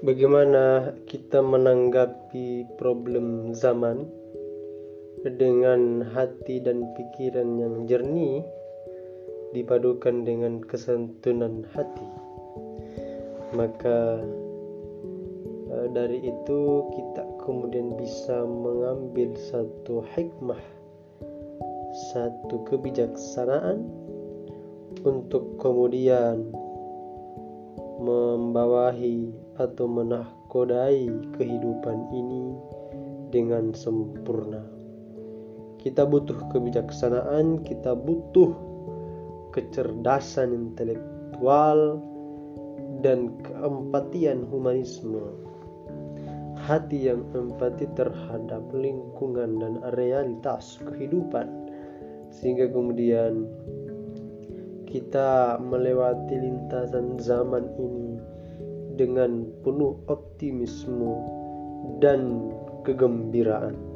Bagaimana kita menanggapi problem zaman dengan hati dan pikiran yang jernih dipadukan dengan kesantunan hati. Maka dari itu kita kemudian bisa mengambil satu hikmah, satu kebijaksanaan untuk kemudian membawahi atau menahkodai kehidupan ini dengan sempurna. Kita butuh kebijaksanaan, kita butuh kecerdasan intelektual dan keempatian humanisme. Hati yang empati terhadap lingkungan dan realitas kehidupan, sehingga kemudian kita melewati lintasan zaman ini dengan penuh optimisme dan kegembiraan.